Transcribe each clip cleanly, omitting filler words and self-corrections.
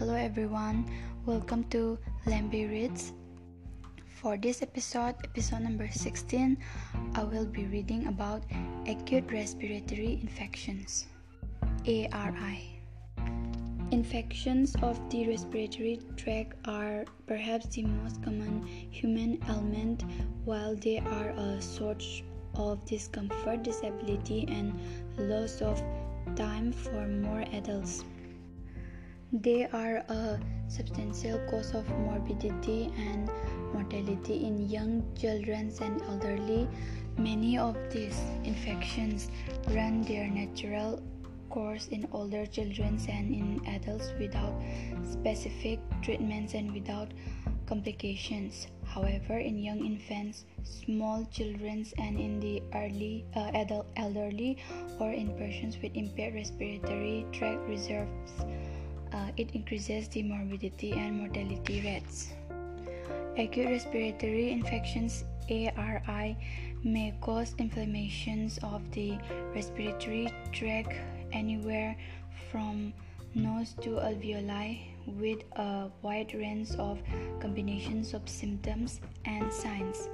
Hello everyone, welcome to Lambi Reads. For this episode number 16, I will be reading about acute respiratory infections, ARI. Infections of the respiratory tract are perhaps the most common human ailment. While they are a source of discomfort, disability, and loss of time for more adults, they are a substantial cause of morbidity and mortality in young children and elderly. Many of these infections run their natural course in older children and in adults without specific treatments and without complications. However, in young infants, small children, and in the elderly, or in persons with impaired respiratory tract reserves, it increases the morbidity and mortality rates. Acute respiratory infections (ARI) may cause inflammations of the respiratory tract anywhere from nose to alveoli, with a wide range of combinations of symptoms and signs.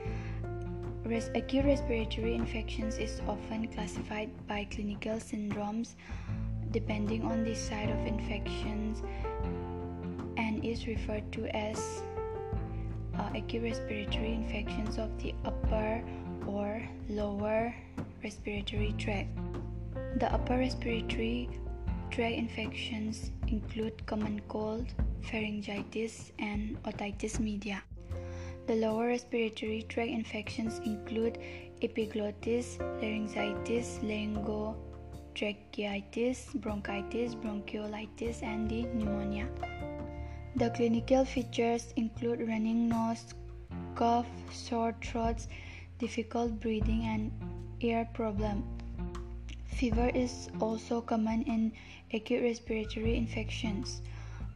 Acute respiratory infections is often classified by clinical syndromes depending on the site of infections, and is referred to as acute respiratory infections of the upper or lower respiratory tract. The upper respiratory tract infections include common cold, pharyngitis, and otitis media. The lower respiratory tract infections include epiglottis, laryngitis, laryngotracheitis, bronchitis, bronchiolitis, and the pneumonia. The clinical features include running nose, cough, sore throats, difficult breathing, and ear problem. Fever is also common in acute respiratory infections.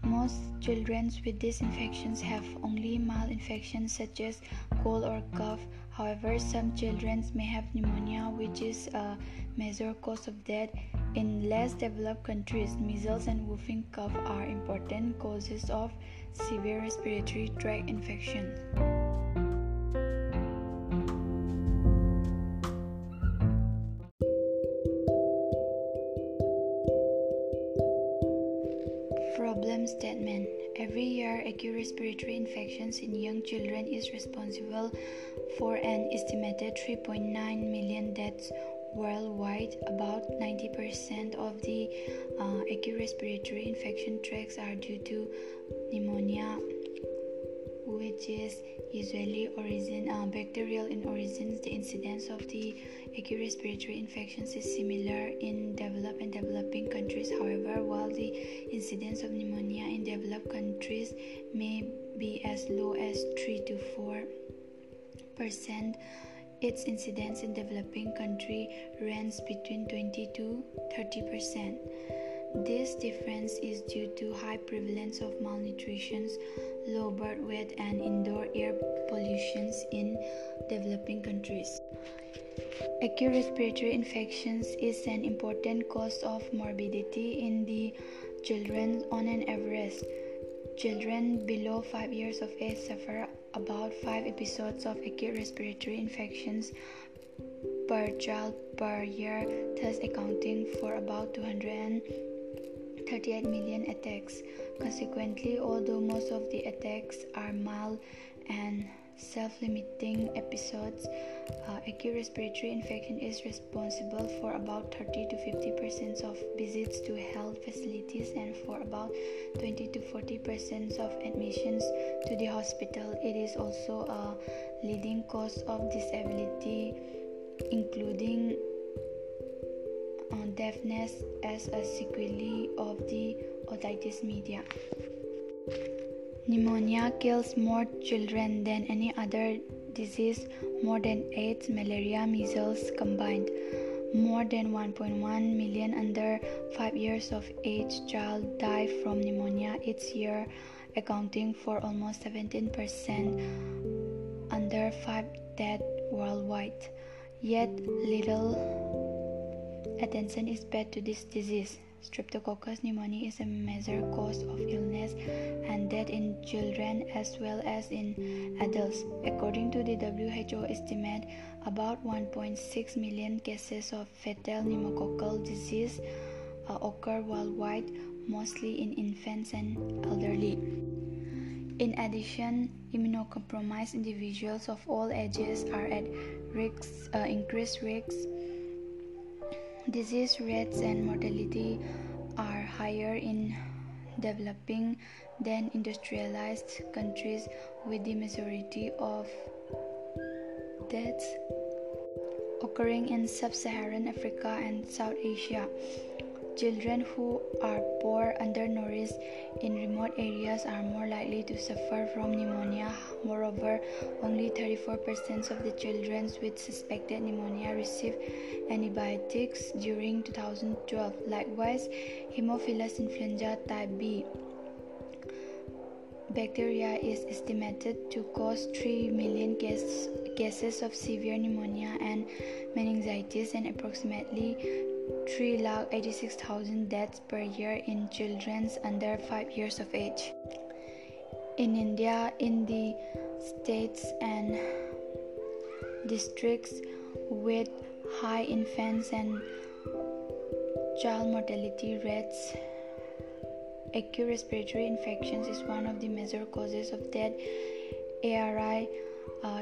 Most children with these infections have only mild infections such as cold or cough. However, some children may have pneumonia, which is a major cause of death. In less developed countries, measles and whooping cough are important causes of severe respiratory tract infection. Problem statement. Every year, acute respiratory infections in young children is responsible for an estimated 3.9 million deaths worldwide. About 90% of the acute respiratory infection tracts are due to pneumonia, which is usually bacterial in origins. The incidence of the acute respiratory infections is similar in developed and developing countries. However, while the incidence of pneumonia in developed countries may be as low as 3 to 4%, its incidence in developing countries ranges between 20 to 30%. This difference is due to high prevalence of malnutrition, low birth weight, and indoor air pollution in developing countries. Acute respiratory infections is an important cause of morbidity in the children. On an average, children below 5 years of age suffer about 5 episodes of acute respiratory infections per child per year, thus accounting for about 238 million attacks. Consequently, although most of the attacks are mild and self-limiting episodes, acute respiratory infection is responsible for about 30 to 50% of visits to health facilities and for about 20 to 40% of admissions to the hospital. It is also a leading cause of disability, including deafness as a sequelae of the otitis media. Pneumonia kills more children than any other disease, more than AIDS, malaria, measles combined. More than 1.1 million under 5 years of age child die from pneumonia each year, accounting for almost 17% under 5 deaths worldwide. Yet little attention is paid to this disease. Streptococcus pneumoniae is a major cause of illness and death in children as well as in adults. According to the WHO estimate, about 1.6 million cases of fatal pneumococcal disease occur worldwide, mostly in infants and elderly. In addition, immunocompromised individuals of all ages are at increased risks. Disease rates and mortality are higher in developing than industrialized countries, with the majority of deaths occurring in sub-Saharan Africa and South Asia. Children who are poor, undernourished in remote areas are more likely to suffer from pneumonia. Moreover, only 34% of the children with suspected pneumonia received antibiotics during 2012. Likewise, Haemophilus influenza type B bacteria is estimated to cause 3 million cases of severe pneumonia and meningitis, and approximately 386,000 deaths per year in children under 5 years of age. In India, in the states and districts with high infants and child mortality rates, acute respiratory infections is one of the major causes of death. AURI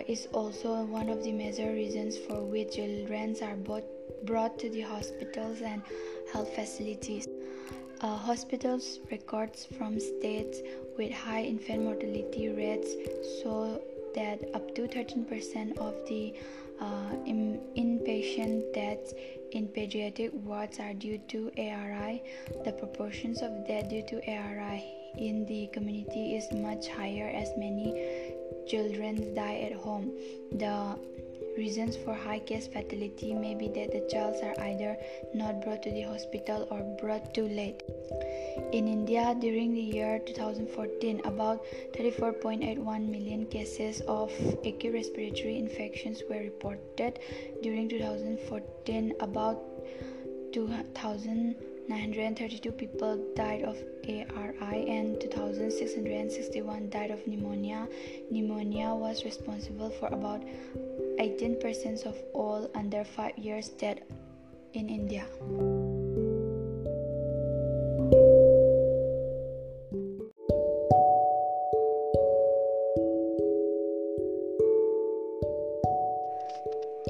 is also one of the major reasons for which children are brought to the hospitals and health facilities. Hospitals records from states with high infant mortality rates show that up to 13% of the inpatient deaths in pediatric wards are due to ARI. The proportions of death due to ARI in the community is much higher, as many children die at home. The reasons for high case fatality may be that the children are either not brought to the hospital or brought too late. In India, during the year 2014, about 34.81 million cases of acute respiratory infections were reported. During 2014, about 2,932 people died of ARI and 2,661 died of pneumonia. Pneumonia was responsible for about 18% of all under 5 years dead in India.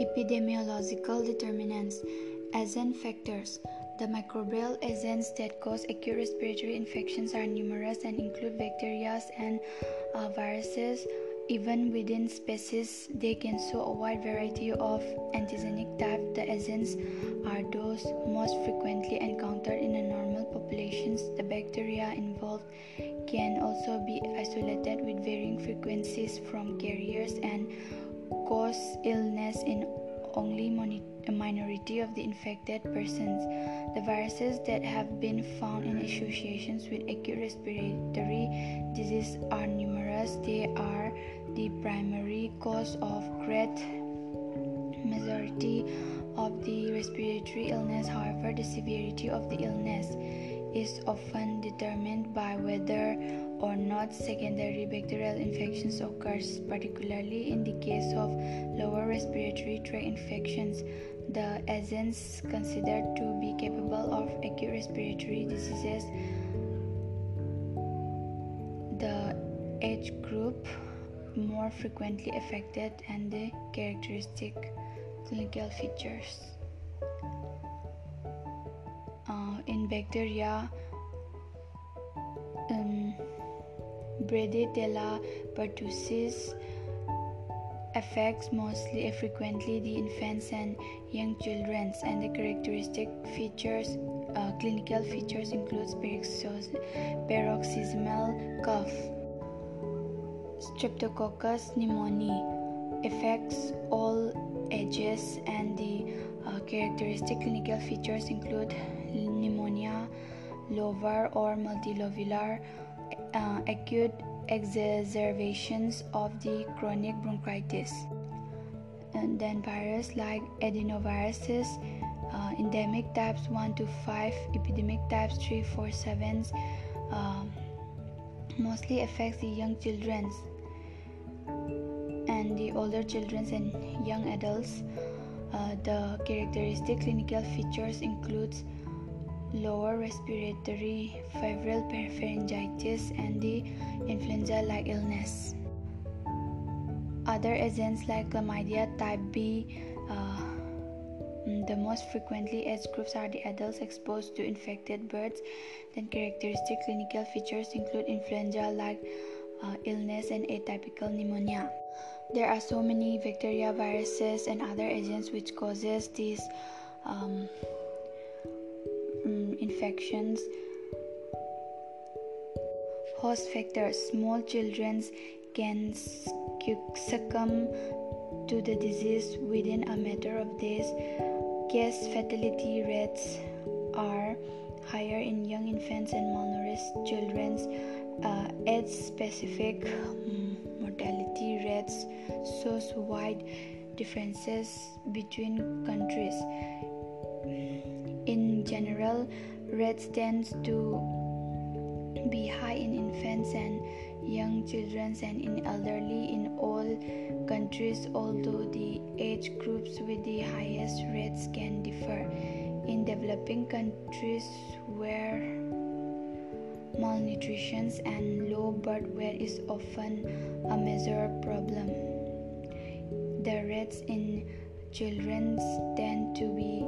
Epidemiological determinants. Agent factors. The microbial agents that cause acute respiratory infections are numerous and include bacteria and viruses. Even within species, they can show a wide variety of antigenic types. The agents are those most frequently encountered in a normal population. The bacteria involved can also be isolated with varying frequencies from carriers and cause illness in only a minority of the infected persons. The viruses that have been found in associations with acute respiratory disease are numerous. They are the primary cause of great majority of the respiratory illness. However, the severity of the illness is often determined by whether or not secondary bacterial infections occurs, particularly in the case of lower respiratory tract infections. The agents considered to be capable of acute respiratory diseases, the age group more frequently affected, and the characteristic clinical features. In bacteria, Bradytella pertussis affects mostly frequently the infants and young children, and the characteristic features, clinical features, includes paroxysmal cough. Streptococcus pneumoniae affects all ages, and the characteristic clinical features include pneumonia, lobar or multilobular, acute exacerbations of the chronic bronchitis. And then virus like adenoviruses, endemic types 1 to 5, epidemic types 3, 4, 7. Mostly affects the young children and the older children and young adults. The characteristic clinical features includes lower respiratory, febrile pharyngitis, and the influenza-like illness. Other agents like Chlamydia type B. The most frequently age groups are the adults exposed to infected birds. Then characteristic clinical features include influenza-like illness and atypical pneumonia. There are so many bacteria, viruses, and other agents which causes these infections. Host factors: small children can succumb to the disease within a matter of days. Case fatality rates are higher in young infants and malnourished children. Age-specific mortality rates shows wide differences between countries. In general, rates tends to be high in infants and young children and in elderly in all countries, although the age groups with the highest rates can differ. In developing countries where malnutrition and low birth weight is often a major problem, the rates in children tend to be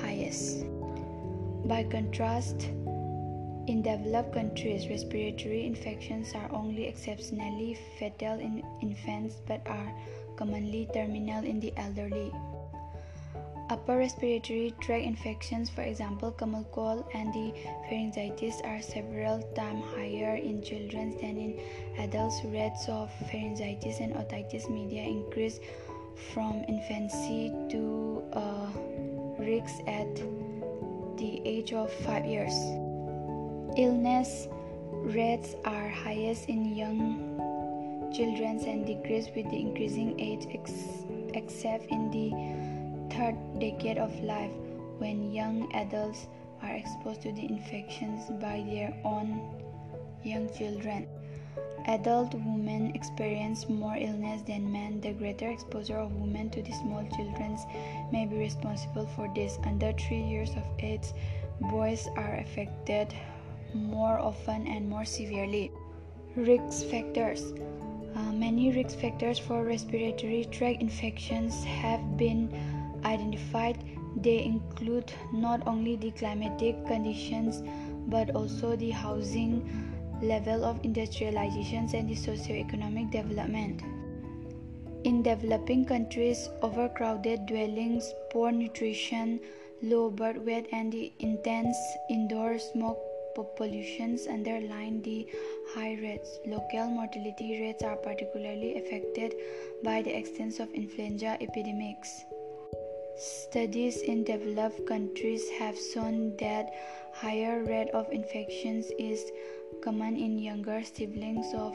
highest. By contrast, in developed countries, respiratory infections are only exceptionally fatal in infants but are commonly terminal in the elderly. Upper respiratory tract infections, for example common cold and the pharyngitis, are several times higher in children than in adults. Rates of pharyngitis and otitis media increase from infancy to risks at the age of 5 years. Illness rates are highest in young children and decrease with the increasing age, except in the third decade of life, when young adults are exposed to the infections by their own young children. Adult women experience more illness than men. The greater exposure of women to the small children may be responsible for this. Under 3 years of age, boys are affected more often and more severely. Risk factors. Many risk factors for respiratory tract infections have been identified. They include not only the climatic conditions but also the housing, level of industrialization, and the socioeconomic development. In developing countries, overcrowded dwellings, poor nutrition, low birth weight, and the intense indoor smoke pollutions underline the high rates. Local mortality rates are particularly affected by the extent of influenza epidemics. Studies in developed countries have shown that higher rate of infections is common in younger siblings of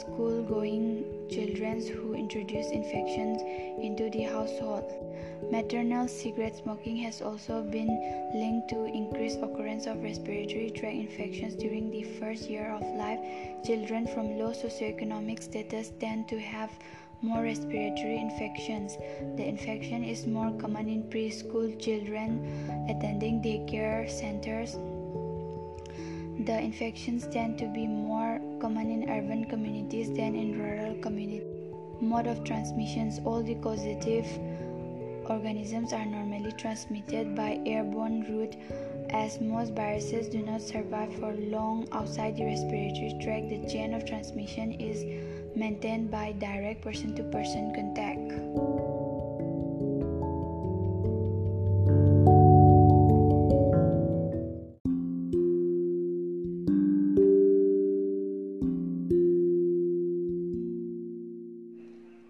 school-going children who introduce infections into the household. Maternal cigarette smoking has also been linked to increased occurrence of respiratory tract infections during the first year of life. Children from low socioeconomic status tend to have more respiratory infections. The infection is more common in preschool children attending daycare centers. The infections tend to be more common in urban communities than in rural communities. Mode of transmissions. All the causative organisms are normally transmitted by airborne route. As most viruses do not survive for long outside the respiratory tract, the chain of transmission is maintained by direct person-to-person contact.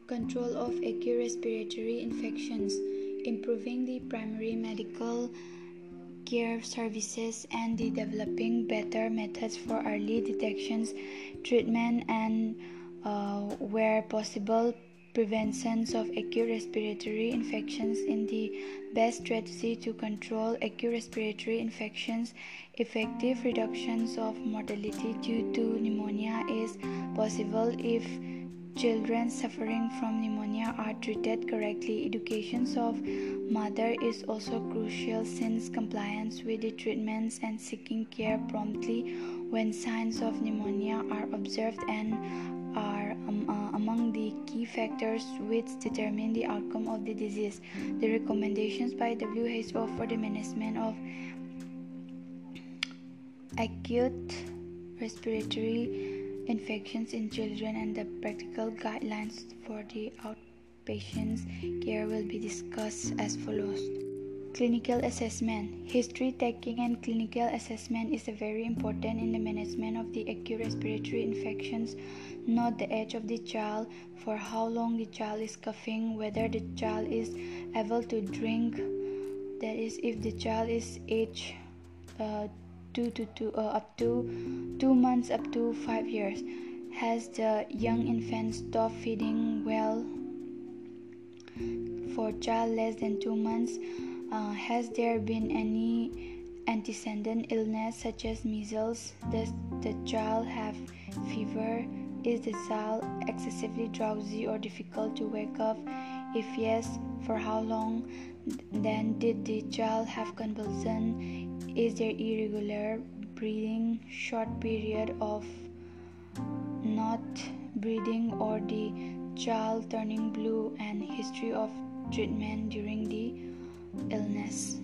Control of acute respiratory infections. Improving the primary medical care services and the developing better methods for early detections, treatment, and where possible Prevention of acute respiratory infections. In the best strategy to control acute respiratory infections, effective reductions of mortality due to pneumonia is possible if children suffering from pneumonia are treated correctly. Education of mother is also crucial, since compliance with the treatments and seeking care promptly when signs of pneumonia are observed and are among the key factors which determine the outcome of the disease. The recommendations by WHO for the management of acute respiratory infections in children and the practical guidelines for the outpatients care will be discussed as follows. Clinical assessment. History taking and clinical assessment is very important in the management of the acute respiratory infections. Note the age of the child, for how long the child is coughing, whether the child is able to drink, that is, if the child is aged up to 2 months up to 5 years, has the young infant stopped feeding well, for child less than 2 months, has there been any antecedent illness such as measles? Does the child have fever? Is the child excessively drowsy or difficult to wake up? If yes, for how long? Then did the child have convulsion? Is there irregular breathing, short period of not breathing, or the child turning blue? And history of treatment during the illness.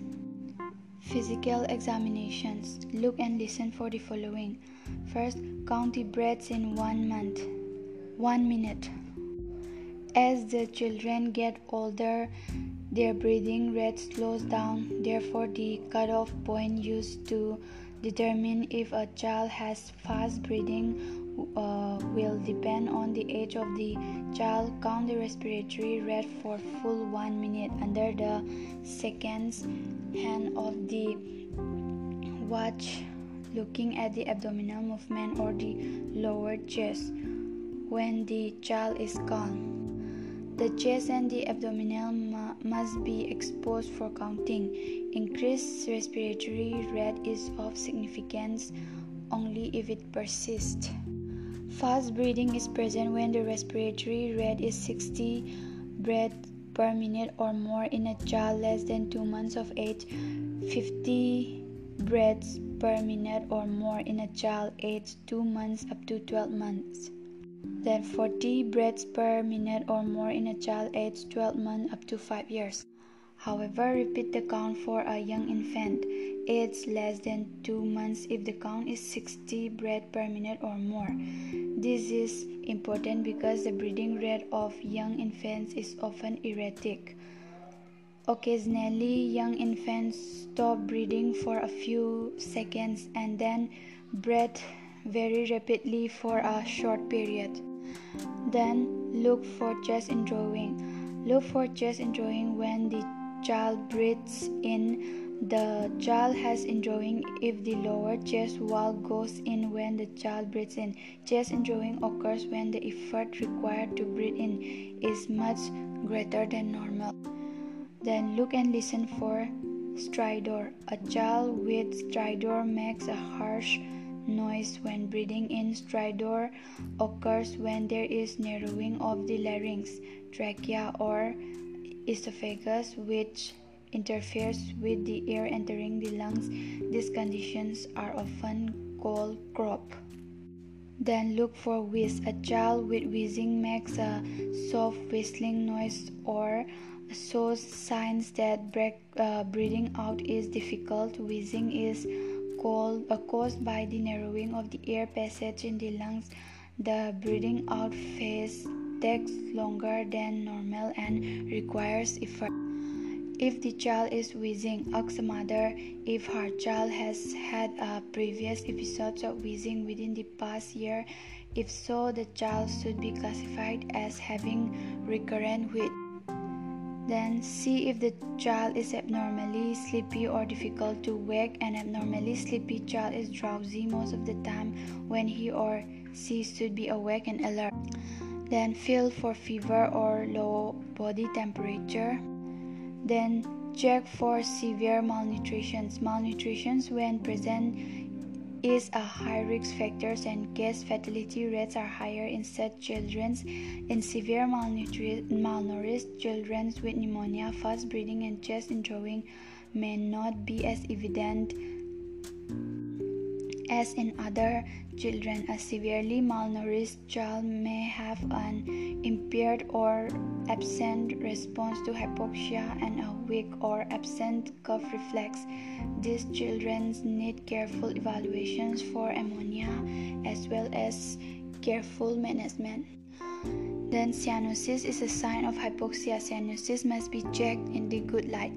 Physical examinations. Look and listen for the following. First, count the breaths in 1 month, 1 minute. As the children get older, their breathing rate slows down. Therefore, the cutoff point used to determine if a child has fast breathing will depend on the age of the child. Count the respiratory rate for full 1 minute under the seconds hand of the watch, looking at the abdominal movement or the lower chest when the child is calm. The chest and the abdominal must be exposed for counting. Increased respiratory rate is of significance only if it persists. Fast breathing is present when the respiratory rate is 60 breaths per minute or more in a child less than 2 months of age, 50 breaths per minute or more in a child aged 2 months up to 12 months. Then 40 breaths per minute or more in a child aged 12 months up to 5 years. However, repeat the count for a young infant aged less than 2 months if the count is 60 breaths per minute or more. This is important because the breathing rate of young infants is often erratic. Occasionally, young infants stop breathing for a few seconds and then breathe very rapidly for a short period. Then look for chest indrawing. Look for chest indrawing when the child breathes in. The child has indrawing if the lower chest wall goes in when the child breathes in. Chest indrawing occurs when the effort required to breathe in is much greater than normal. Then look and listen for stridor. A child with stridor makes a harsh noise when breathing in. Stridor occurs when there is narrowing of the larynx, trachea, or esophagus, which interferes with the air entering the lungs. These conditions are often called crop. Then look for wheeze. A child with wheezing makes a soft whistling noise or shows signs that breathing out is difficult. Wheezing is caused by the narrowing of the air passage in the lungs. The breathing out phase takes longer than normal and requires effort. If the child is wheezing, ask the mother if her child has had previous episodes of wheezing within the past year. If so, the child should be classified as having recurrent wheeze. Then see if the child is abnormally sleepy or difficult to wake. An abnormally sleepy child is drowsy most of the time when he or she should be awake and alert. then feel for fever or low body temperature, then check for severe malnutrition. Malnutrition when present is a high risk factor and case fatality rates are higher in such children. In severe malnourished children with pneumonia, fast breathing and chest drawing may not be as evident as in other children. A severely malnourished child may have an impaired or absent response to hypoxia and a weak or absent cough reflex. These children need careful evaluations for ammonia as well as careful management. Then cyanosis is a sign of hypoxia. Cyanosis must be checked in the good light.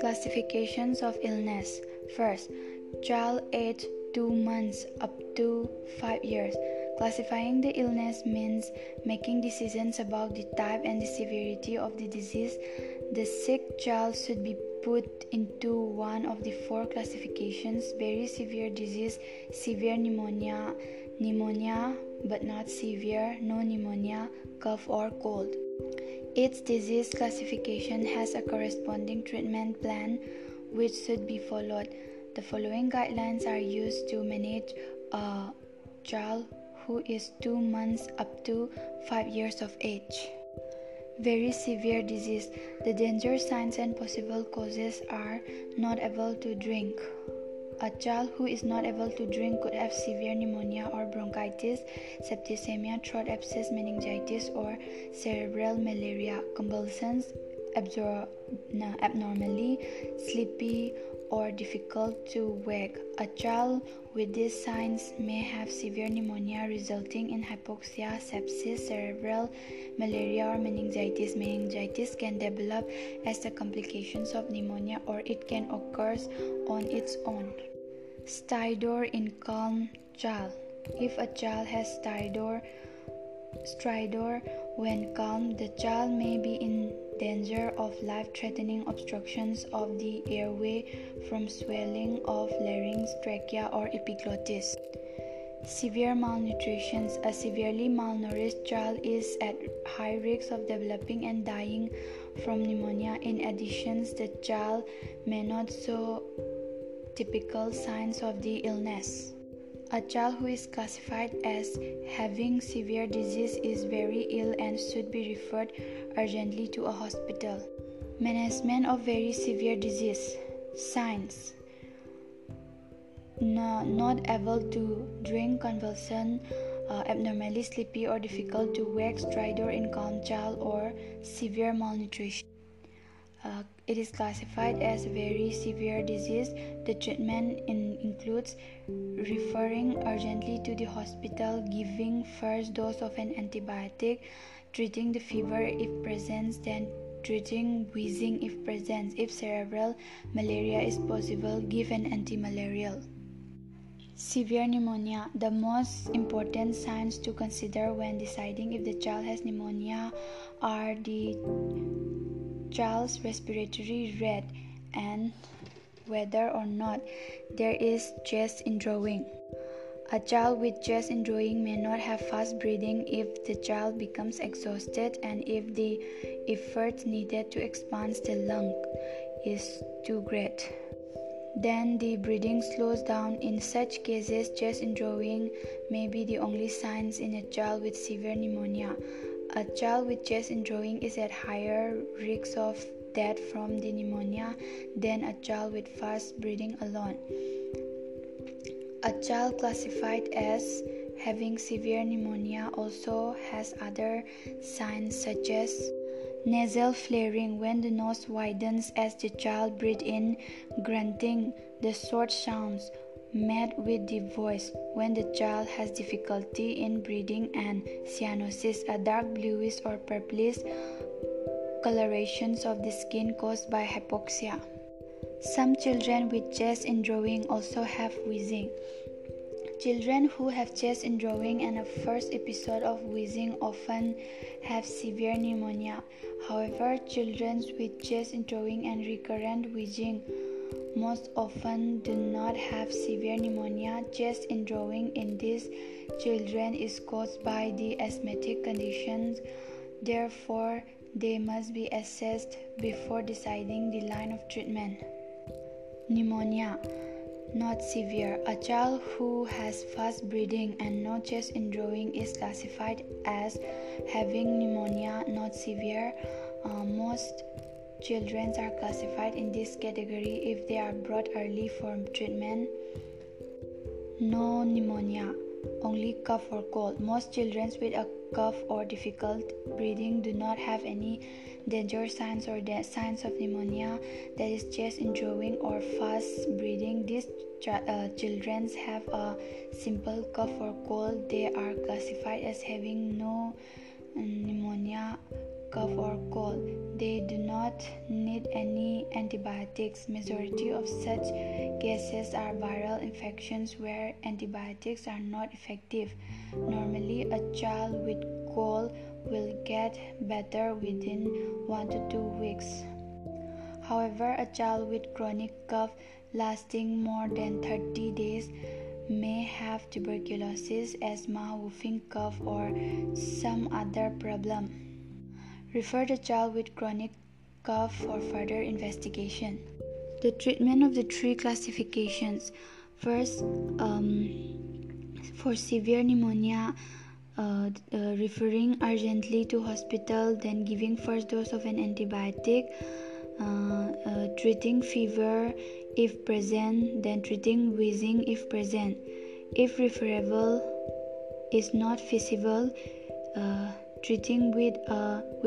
Classifications of illness. First, child age 2 months up to 5 years. Classifying the illness means making decisions about the type and the severity of the disease. The sick child should be put into one of the four classifications: very severe disease, severe pneumonia, pneumonia but not severe, no pneumonia, cough or cold. Each disease classification has a corresponding treatment plan which should be followed. The following guidelines are used to manage a child who is 2 months up to 5 years of age. Very severe disease. The danger signs and possible causes are not able to drink. A child who is not able to drink could have severe pneumonia or bronchitis, septicemia, throat abscess, meningitis, or cerebral malaria, convulsions, abnormally sleepy, or difficult to wake. A child with these signs may have severe pneumonia resulting in hypoxia, sepsis, cerebral malaria, or meningitis. Meningitis can develop as the complications of pneumonia, or it can occur on its own. Stridor in calm child. If a child has stridor when calm, the child may be in danger of life-threatening obstructions of the airway from swelling of larynx, trachea, or epiglottis. Severe malnutrition. A severely malnourished child is at high risk of developing and dying from pneumonia. In addition, the child may not show typical signs of the illness. A child who is classified as having severe disease is very ill and should be referred urgently to a hospital. Management of very severe disease. Signs: not able to drink, convulsion, abnormally sleepy or difficult to wake, stridor in calm child, or severe malnutrition. It is classified as very severe disease. The treatment includes referring urgently to the hospital, giving first dose of an antibiotic, treating the fever if present, then treating wheezing if present. If cerebral malaria is possible, give an antimalarial. Severe pneumonia. The most important signs to consider when deciding if the child has pneumonia are the child's respiratory rate and whether or not there is chest indrawing. A child with chest indrawing may not have fast breathing if the child becomes exhausted and if the effort needed to expand the lung is too great. Then the breathing slows down. In such cases, chest indrawing may be the only signs in a child with severe pneumonia. A child with chest indrawing is at higher risk of death from the pneumonia than a child with fast breathing alone. A child classified as having severe pneumonia also has other signs such as nasal flaring, when the nose widens as the child breathes in, grunting, the short sounds met with the voice when the child has difficulty in breathing, and cyanosis, a dark bluish or purplish colorations of the skin caused by hypoxia. Some children with chest indrawing also have wheezing. Children who have chest indrawing and a first episode of wheezing often have severe pneumonia. However, children with chest indrawing and recurrent wheezing most often do not have severe pneumonia. Chest indrawing in these children is caused by the asthmatic conditions. Therefore, they must be assessed before deciding the line of treatment. Pneumonia, not severe. A child who has fast breathing and no chest indrawing is classified as having pneumonia, not severe. Most children are classified in this category if they are brought early for treatment. No pneumonia, only cough or cold. Most children with a cough or difficult breathing do not have any danger signs or signs of pneumonia, that is chest indrawing or fast breathing. These children have a simple cough or cold. They are classified as having no pneumonia, cough or cold. They do not need any antibiotics. Majority of such cases are viral infections where antibiotics are not effective. Normally, a child with cold will get better within 1 to 2 weeks. However, a child with chronic cough lasting more than 30 days may have tuberculosis, asthma, whooping cough, or some other problem. Refer the child with chronic cough for further investigation. The treatment of the three classifications. First, for severe pneumonia, referring urgently to hospital, then giving first dose of an antibiotic, treating fever if present, then treating wheezing if present. If referable is not feasible, treating with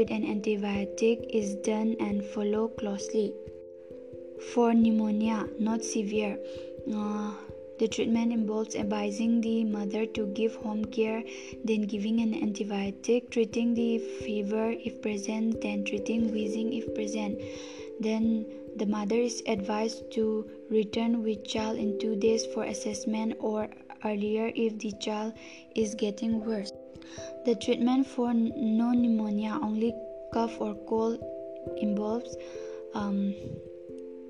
an antibiotic is done and followed closely. For pneumonia, not severe, the treatment involves advising the mother to give home care, then giving an antibiotic, treating the fever if present, then treating wheezing if present. Then the mother is advised to return with child in 2 days for assessment or earlier if the child is getting worse. The treatment for no pneumonia, only cough or cold, involves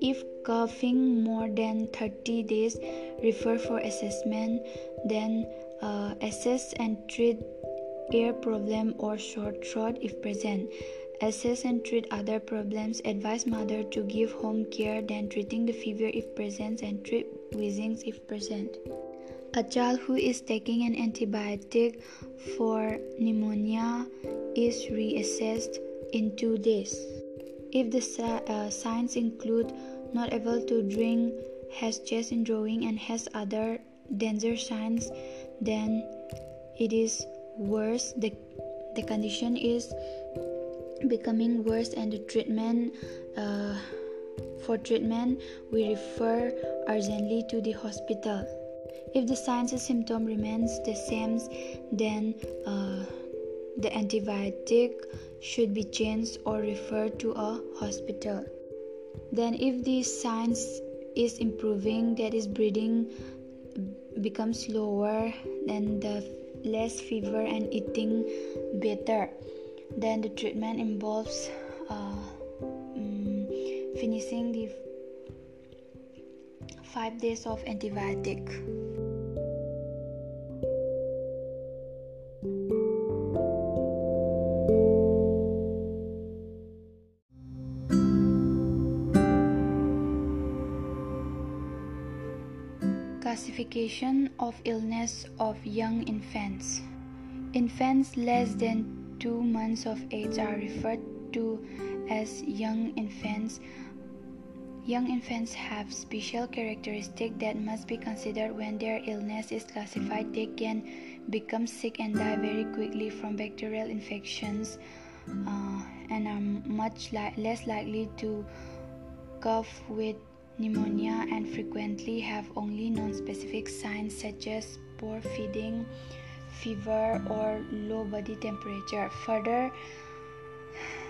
if coughing more than 30 days, refer for assessment, then assess and treat ear problem or short throat if present. Assess and treat other problems, advise mother to give home care, then treating the fever if present and treat wheezing if present. A child who is taking an antibiotic for pneumonia is reassessed in 2 days. If the signs include not able to drink, has chest indrawing and has other danger signs, then it is worse. The condition is becoming worse, and the treatment for treatment we refer urgently to the hospital. If the signs and symptom remains the same, then the antibiotic should be changed or referred to a hospital. Then if the signs is improving, that is breathing becomes slower, then the less fever and eating better, then the treatment involves finishing the 5 days of antibiotic. Classification of illness of young infants. Infants less than 2 months of age are referred to as young infants. Young infants have special characteristics that must be considered when their illness is classified. They can become sick and die very quickly from bacterial infections and are much less likely to cough with pneumonia and frequently have only non-specific signs such as poor feeding, fever, or low body temperature. Further,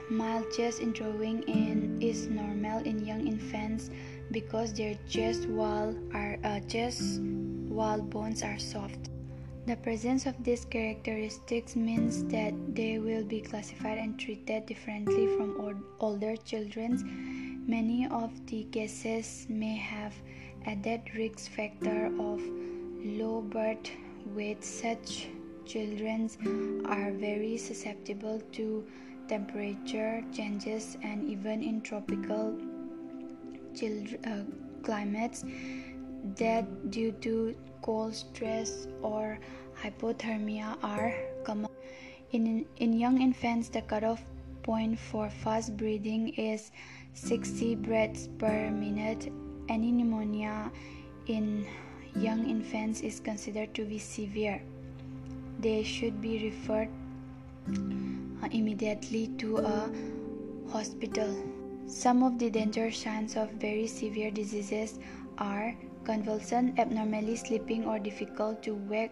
mild chest indrawing is normal in young infants because their chest walls are while bones are soft. The presence of these characteristics means that they will be classified and treated differently from older children. Many of the cases may have added risk factor of low birth weight. Such children are very susceptible to temperature changes, and even in tropical climates, death due to cold stress or hypothermia are common. In young infants, the cutoff point for fast breathing is 60 breaths per minute. Any pneumonia in young infants is considered to be severe. They should be referred immediately to a hospital. Some of the danger signs of very severe diseases are convulsion, abnormally sleeping, or difficult to wake.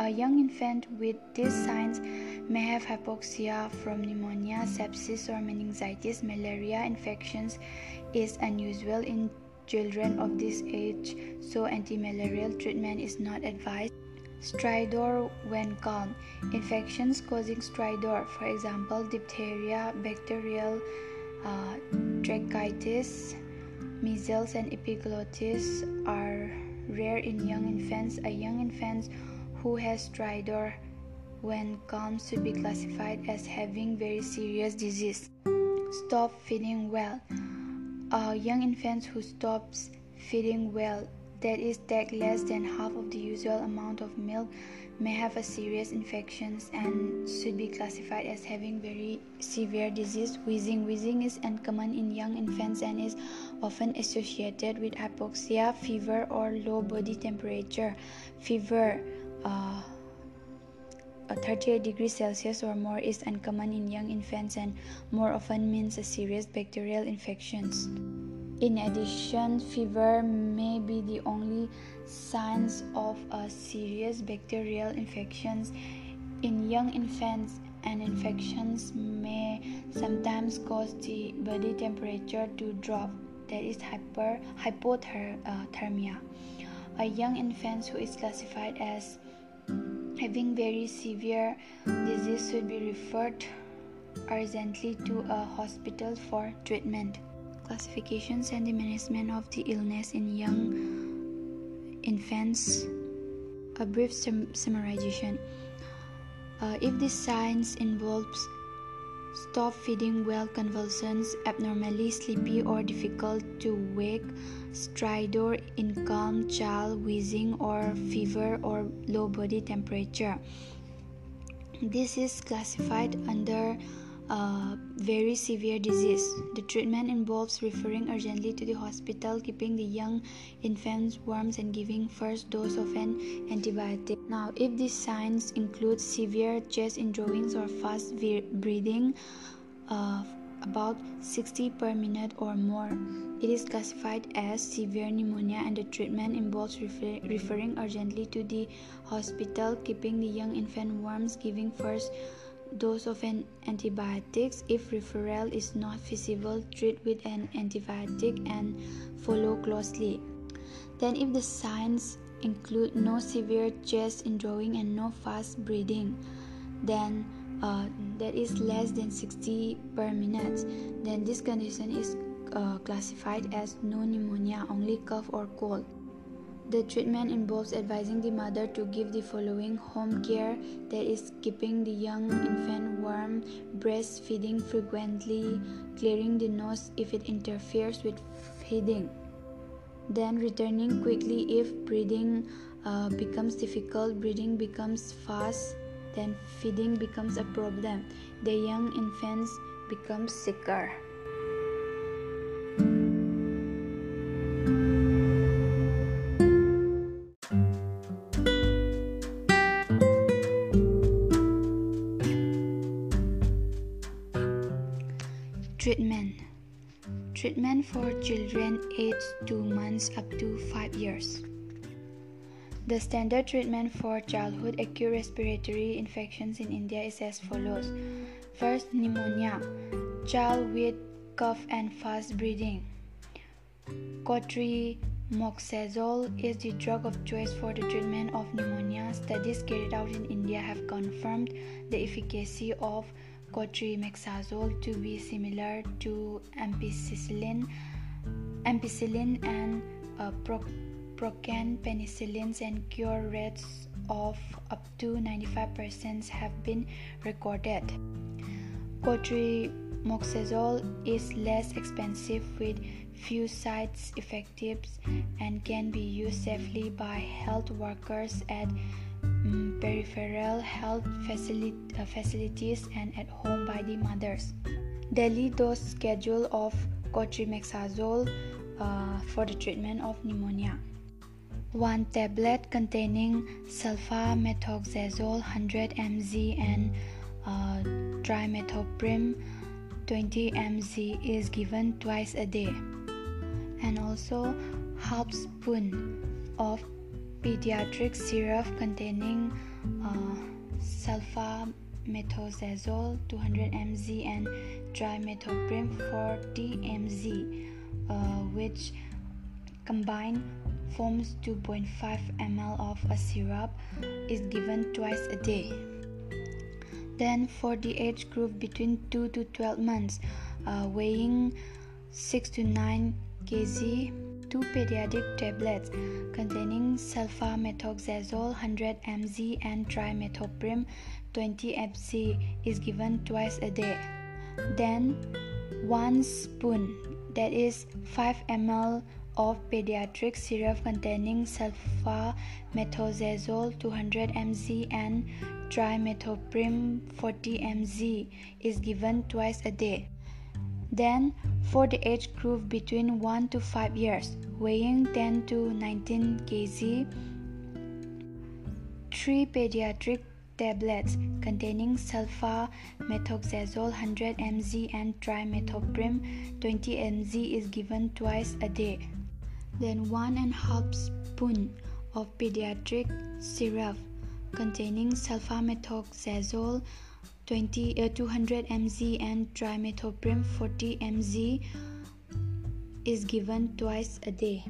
A young infant with these signs may have hypoxia from pneumonia, sepsis, or meningitis. Malaria infections is unusual in children of this age, so anti-malarial treatment is not advised. Stridor when calm. Infections causing stridor, for example, diphtheria, bacterial trachitis, measles, and epiglottis, are rare in young infants. A young infant who has stridor when calm should be classified as having very serious disease. Stop feeding well. A young infant who stops feeding well, that is, take less than half of the usual amount of milk, may have a serious infection and should be classified as having very severe disease. Wheezing. Wheezing is uncommon in young infants and is often associated with hypoxia, fever, or low body temperature. Fever 38 degrees Celsius or more is uncommon in young infants and more often means a serious bacterial infections. In addition, fever may be the only signs of a serious bacterial infections. In young infants, and infections may sometimes cause the body temperature to drop, that is hypothermia. A young infant who is classified as having very severe disease should be referred urgently to a hospital for treatment. Classifications and the management of the illness in young infants. A brief summarization. If the signs involves stop feeding well, convulsions, abnormally sleepy or difficult to wake, stridor in calm child, wheezing or fever or low body temperature, this is classified under very severe disease. The treatment involves referring urgently to the hospital, keeping the young infants warm, and giving first dose of an antibiotic. Now, if these signs include severe chest indrawings or fast breathing of about 60 per minute or more, it is classified as severe pneumonia, and the treatment involves referring urgently to the hospital, keeping the young infant warm, giving first dose of an antibiotics. If referral is not feasible, treat with an antibiotic and follow closely. Then, if the signs include no severe chest indrawing and no fast breathing, then that is less than 60 per minute, then this condition is classified as no pneumonia, only cough or cold. The treatment involves advising the mother to give the following home care, that is, keeping the young infant warm, breastfeeding frequently, clearing the nose if it interferes with feeding, then returning quickly if breathing becomes difficult, breathing becomes fast, then feeding becomes a problem. The young infants become sicker. Treatment for children aged 2 months up to 5 years. The standard treatment for childhood acute respiratory infections in India is as follows. First, pneumonia. Child with cough and fast breathing. Cotrimoxazole Cotrimoxazole is the drug of choice for the treatment of pneumonia. Studies carried out in India have confirmed the efficacy of cotrimoxazole to be similar to ampicillin and procan penicillins, and cure rates of up to 95% have been recorded. Cotrimoxazole is less expensive with few side effects and can be used safely by health workers at peripheral health facilities and at home by the mothers. Daily dose schedule of cotrimoxazole for the treatment of pneumonia: 1 tablet containing sulfamethoxazole 100 mg and trimethoprim 20 mg is given twice a day, and also half spoon of pediatric syrup containing sulfamethoxazole 200 mg and trimethoprim 40 mg, which combined forms 2.5 ml of a syrup, is given twice a day. Then for the age group between 2 to 12 months, weighing 6 to 9 kg, 2 pediatric tablets containing sulfamethoxazole 100 mg and trimethoprim 20 mg is given twice a day. Then 1 spoon, that is 5 ml of pediatric syrup containing sulfamethoxazole 200 mg and trimethoprim 40 mg is given twice a day. Then, for the age group between 1 to 5 years, weighing 10 to 19 kg, 3 pediatric tablets containing sulfamethoxazole 100 mg and trimethoprim 20 mg is given twice a day. Then 1.5 spoon of pediatric syrup containing sulfamethoxazole 200 mg and trimethoprim 40 mg is given twice a day.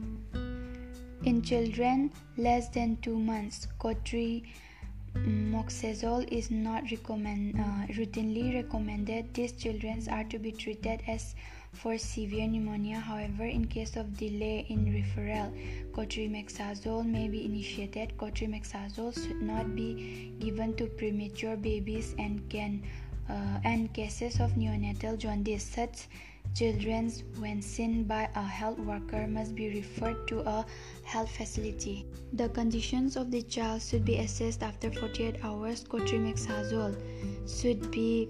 In children less than 2 months, cotrimoxazole is not routinely recommended. These children are to be treated as for severe pneumonia. However, in case of delay in referral, cotrimoxazole may be initiated. Cotrimoxazole should not be given to premature babies and cases of neonatal jaundice. Such children, when seen by a health worker, must be referred to a health facility. The conditions of the child should be assessed after 48 hours. Cotrimoxazole should be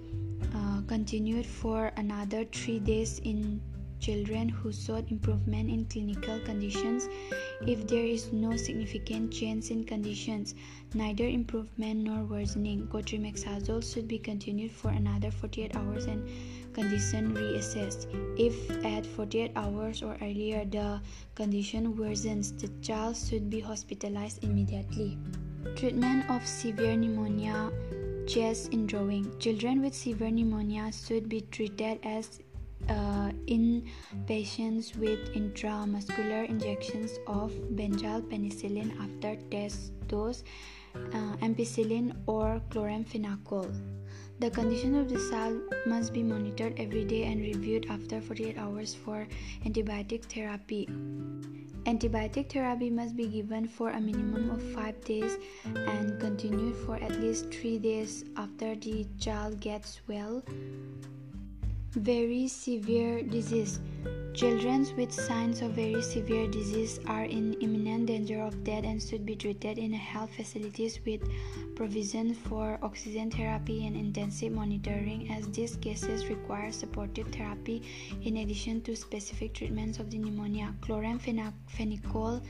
continued for another 3 days in children who showed improvement in clinical conditions. If there is no significant change in conditions, neither improvement nor worsening, cotrimoxazole should be continued for another 48 hours and condition reassessed. If at 48 hours or earlier the condition worsens, the child should be hospitalized immediately. Treatment of severe pneumonia, chest indrawing. Children with severe pneumonia should be treated as in patients with intramuscular injections of benzyl penicillin after test dose, ampicillin or chloramphenicol. The condition of the child must be monitored every day and reviewed after 48 hours for antibiotic therapy. Antibiotic therapy must be given for a minimum of 5 days and continued for at least 3 days after the child gets well. Very severe disease. Children with signs of very severe disease are in imminent danger of death and should be treated in health facilities with provision for oxygen therapy and intensive monitoring, as these cases require supportive therapy in addition to specific treatments of the pneumonia. Chloramphenicol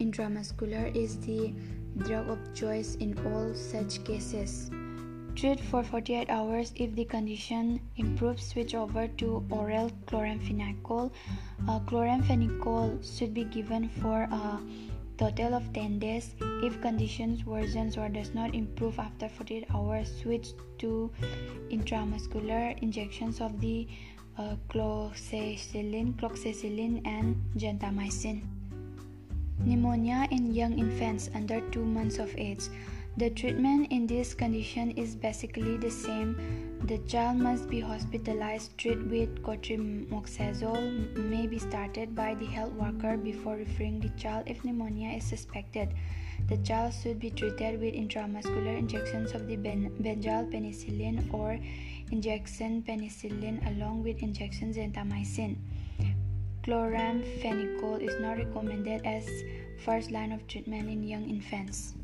intramuscular is the drug of choice in all such cases. Treat for 48 hours. If the condition improves, switch over to oral chloramphenicol. Chloramphenicol should be given for a total of 10 days. If conditions worsens or does not improve after 48 hours, switch to intramuscular injections of the cloxacillin and gentamicin. Pneumonia in young infants under 2 months of age. The treatment in this condition is basically the same. The child must be hospitalized. Treat with cotrimoxazole may be started by the health worker before referring the child if pneumonia is suspected. The child should be treated with intramuscular injections of the benzyl penicillin or injection penicillin along with injection gentamicin. Chloramphenicol is not recommended as first line of treatment in young infants.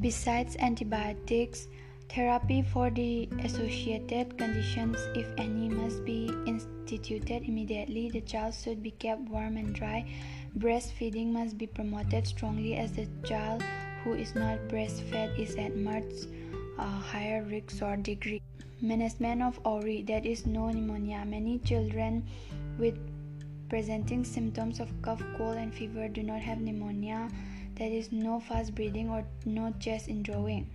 Besides antibiotics, therapy for the associated conditions, if any, must be instituted immediately. The child should be kept warm and dry. Breastfeeding must be promoted strongly as the child who is not breastfed is at much higher risk or degree. Management of AURI, that is no pneumonia. Many children with presenting symptoms of cough, cold, and fever do not have pneumonia, that is no fast breathing or no chest indrawing,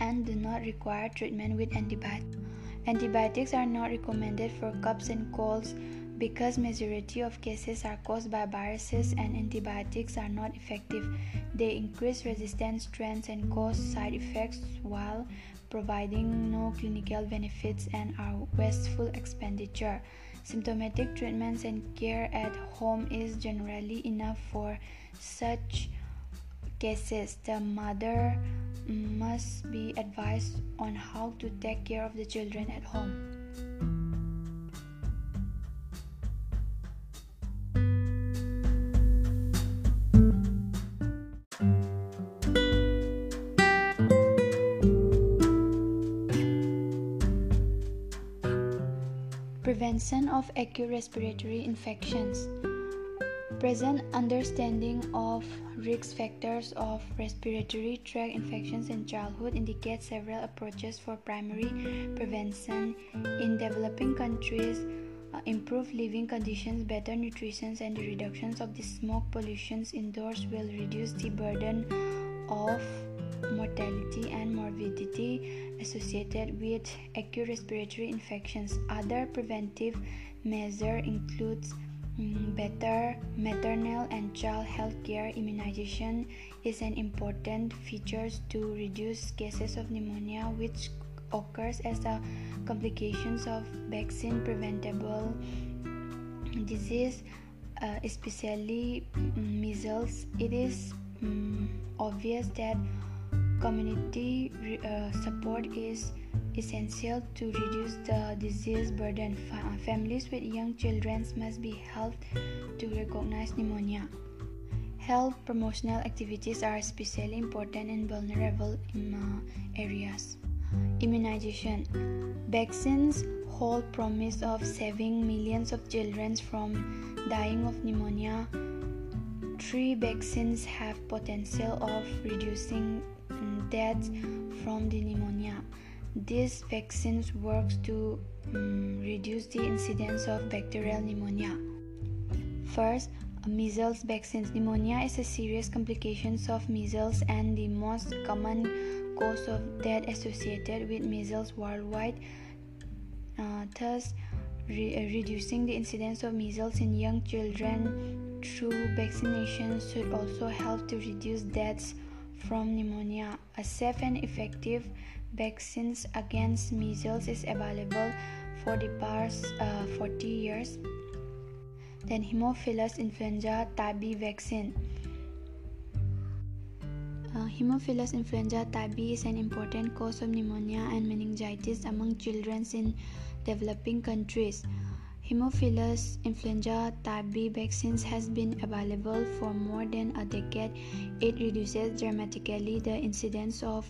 and do not require treatment with antibiotics. Antibiotics are not recommended for coughs and colds because majority of cases are caused by viruses and antibiotics are not effective. They increase resistance strains and cause side effects while providing no clinical benefits and are wasteful expenditure. Symptomatic treatments and care at home is generally enough for such cases. The mother must be advised on how to take care of the children at home. Prevention of acute respiratory infections. Present understanding of risk factors of respiratory tract infections in childhood indicates several approaches for primary prevention. In developing countries, improved living conditions, better nutrition, and the reductions of the smoke pollutions indoors will reduce the burden of mortality and morbidity associated with acute respiratory infections. Other preventive measures include better maternal and child health care. Immunization is an important feature to reduce cases of pneumonia, which occurs as a complications of vaccine-preventable disease, especially measles. It is obvious that community support is essential to reduce the disease burden. Families with young children must be helped to recognize pneumonia. Health promotional activities are especially important in vulnerable areas. Immunization. Vaccines hold promise of saving millions of children from dying of pneumonia. 3 vaccines have potential of reducing deaths from the pneumonia. These vaccines work to reduce the incidence of bacterial pneumonia. First, measles vaccines. Pneumonia is a serious complication of measles and the most common cause of death associated with measles worldwide, thus reducing the incidence of measles in young children through vaccination should also help to reduce deaths from pneumonia. A safe and effective vaccines against measles is available for the past 40 years. Then Haemophilus influenza type B vaccine. Haemophilus influenza type B is an important cause of pneumonia and meningitis among children in developing countries. Haemophilus influenza type B vaccines has been available for more than a decade. It reduces dramatically the incidence of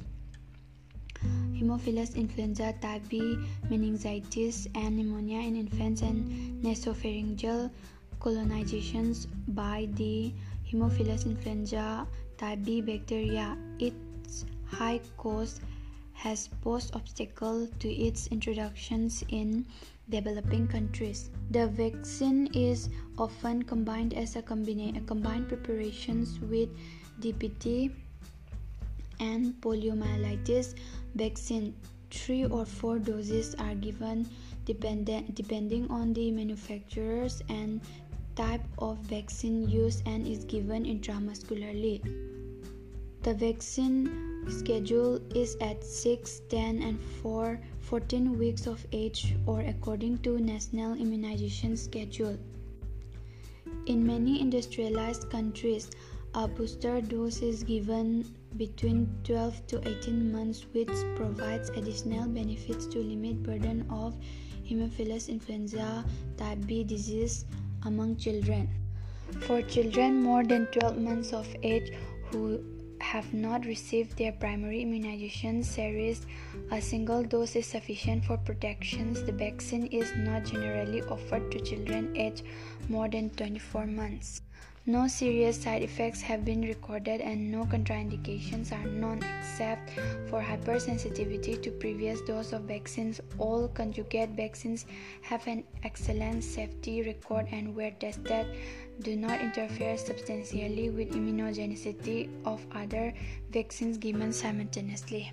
Haemophilus influenza type B, meningitis, and pneumonia in infants and nasopharyngeal colonizations by the Haemophilus influenza type B bacteria. Its high cost has posed obstacles to its introductions in developing countries. The vaccine is often combined as a combined preparations with DPT and poliomyelitis vaccine. 3 or 4 doses are given depending on the manufacturers and type of vaccine used and is given intramuscularly. The vaccine schedule is at 6, 10, and 14 weeks of age, or according to national immunization schedule. In many industrialized countries, a booster dose is given between 12 to 18 months, which provides additional benefits to limit burden of Haemophilus influenza type B disease among children. For children more than 12 months of age who have not received their primary immunization series, a single dose is sufficient for protection. The vaccine is not generally offered to children aged more than 24 months. No serious side effects have been recorded and no contraindications are known except for hypersensitivity to previous dose of vaccines. All conjugate vaccines have an excellent safety record and were tested do not interfere substantially with immunogenicity of other vaccines given simultaneously.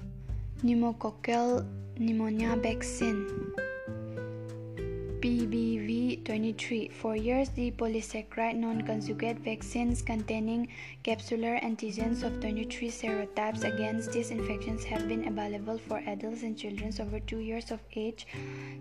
Pneumococcal pneumonia vaccine PBV23. For years, the polysaccharide non-conjugate vaccines containing capsular antigens of 23 serotypes against these infections have been available for adults and children over 2 years of age,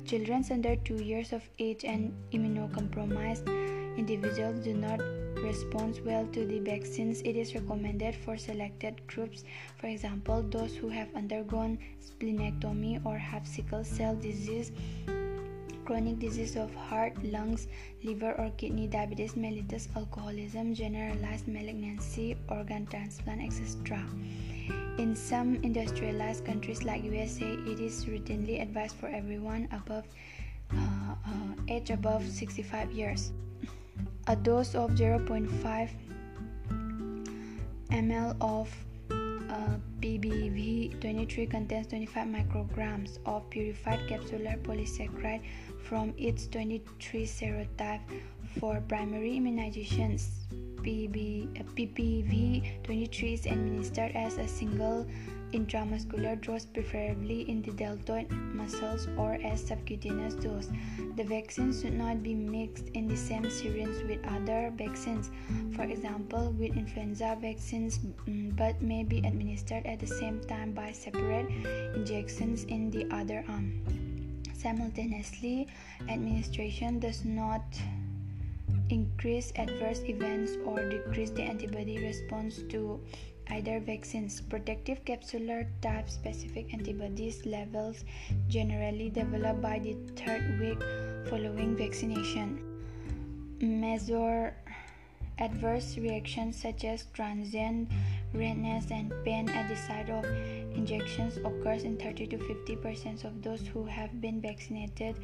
children under 2 years of age, and immunocompromised individuals do not respond well to the vaccines. It is recommended for selected groups, for example, those who have undergone splenectomy or have sickle cell disease, chronic disease of heart, lungs, liver or kidney, diabetes mellitus, alcoholism, generalized malignancy, organ transplant, etc. In some industrialized countries like USA, it is routinely advised for everyone age above 65 years. A dose of 0.5 ml of PBV23 contains 25 micrograms of purified capsular polysaccharide from its 23 serotype. For primary immunizations, PPV23 is administered as a single intramuscular dose, preferably in the deltoid muscles, or as subcutaneous dose. The vaccine should not be mixed in the same syringe with other vaccines, for example with influenza vaccines, but may be administered at the same time by separate injections in the other arm. Simultaneously, administration does not increase adverse events or decrease the antibody response to either vaccines. Protective capsular type specific antibodies levels generally develop by the 3rd week following vaccination. Measure adverse reactions such as transient redness and pain at the site of injections occurs in 30 to 50% of those who have been vaccinated,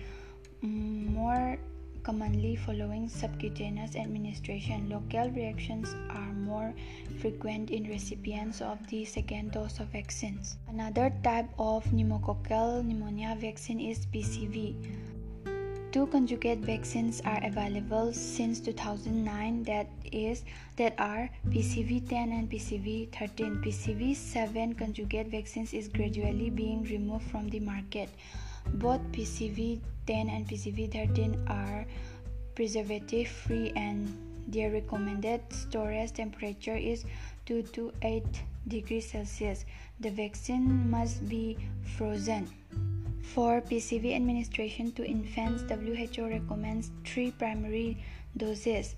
more commonly following subcutaneous administration. Local reactions are more frequent in recipients of the 2nd dose of vaccines. Another type of pneumococcal pneumonia vaccine is PCV. 2 conjugate vaccines are available since 2009, that are PCV10 and PCV13. PCV7 conjugate vaccines is gradually being removed from the market. Both PCV10 and PCV13 are preservative-free and their recommended storage temperature is 2 to 8 degrees Celsius. The vaccine must be frozen. For PCV administration to infants, WHO recommends 3 primary doses,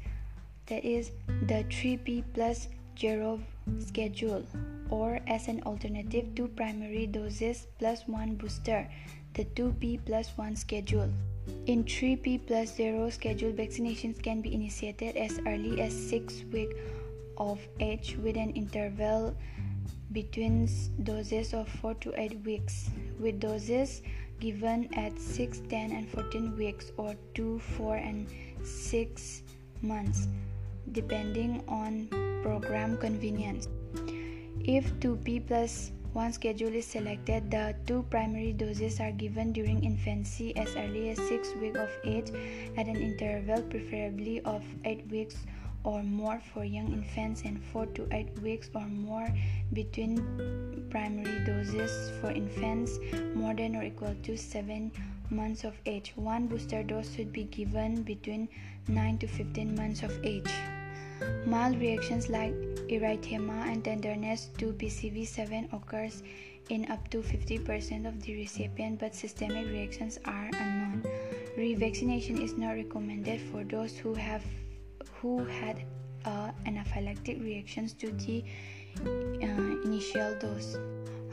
that is the 3P+0 schedule, or as an alternative 2 primary doses plus 1 booster, the 2P+1 schedule. In 3P+0 schedule, vaccinations can be initiated as early as 6 weeks of age with an interval between doses of 4 to 8 weeks, with doses given at 6, 10, and 14 weeks or 2, 4, and 6 months, depending on program convenience. If 2P+1 schedule is selected, the 2 primary doses are given during infancy as early as 6 weeks of age at an interval preferably of 8 weeks or more for young infants and 4 to 8 weeks or more between primary doses for infants more than or equal to 7 months of age. One booster dose should be given between 9 to 15 months of age. Mild reactions like erythema and tenderness to PCV7 occurs in up to 50% of the recipient, but systemic reactions are unknown. Revaccination is not recommended for those who had anaphylactic reactions to the initial dose.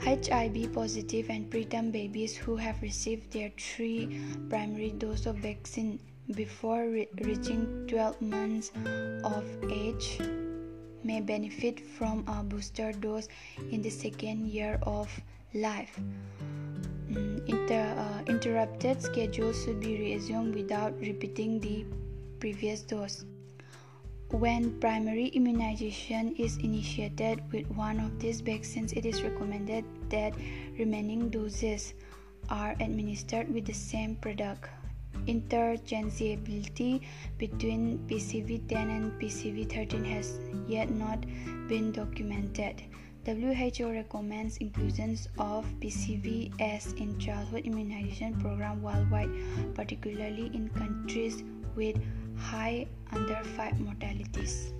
HIV positive and preterm babies who have received their 3 primary dose of vaccine before reaching 12 months of age may benefit from a booster dose in the second year of life. Interrupted schedules should be resumed without repeating the previous dose. When primary immunization is initiated with one of these vaccines, it is recommended that remaining doses are administered with the same product. Interchangeability between PCV10 and PCV13 has yet not been documented. WHO recommends inclusions of PCVs in childhood immunization program worldwide, particularly in countries with high under 5 mortalities.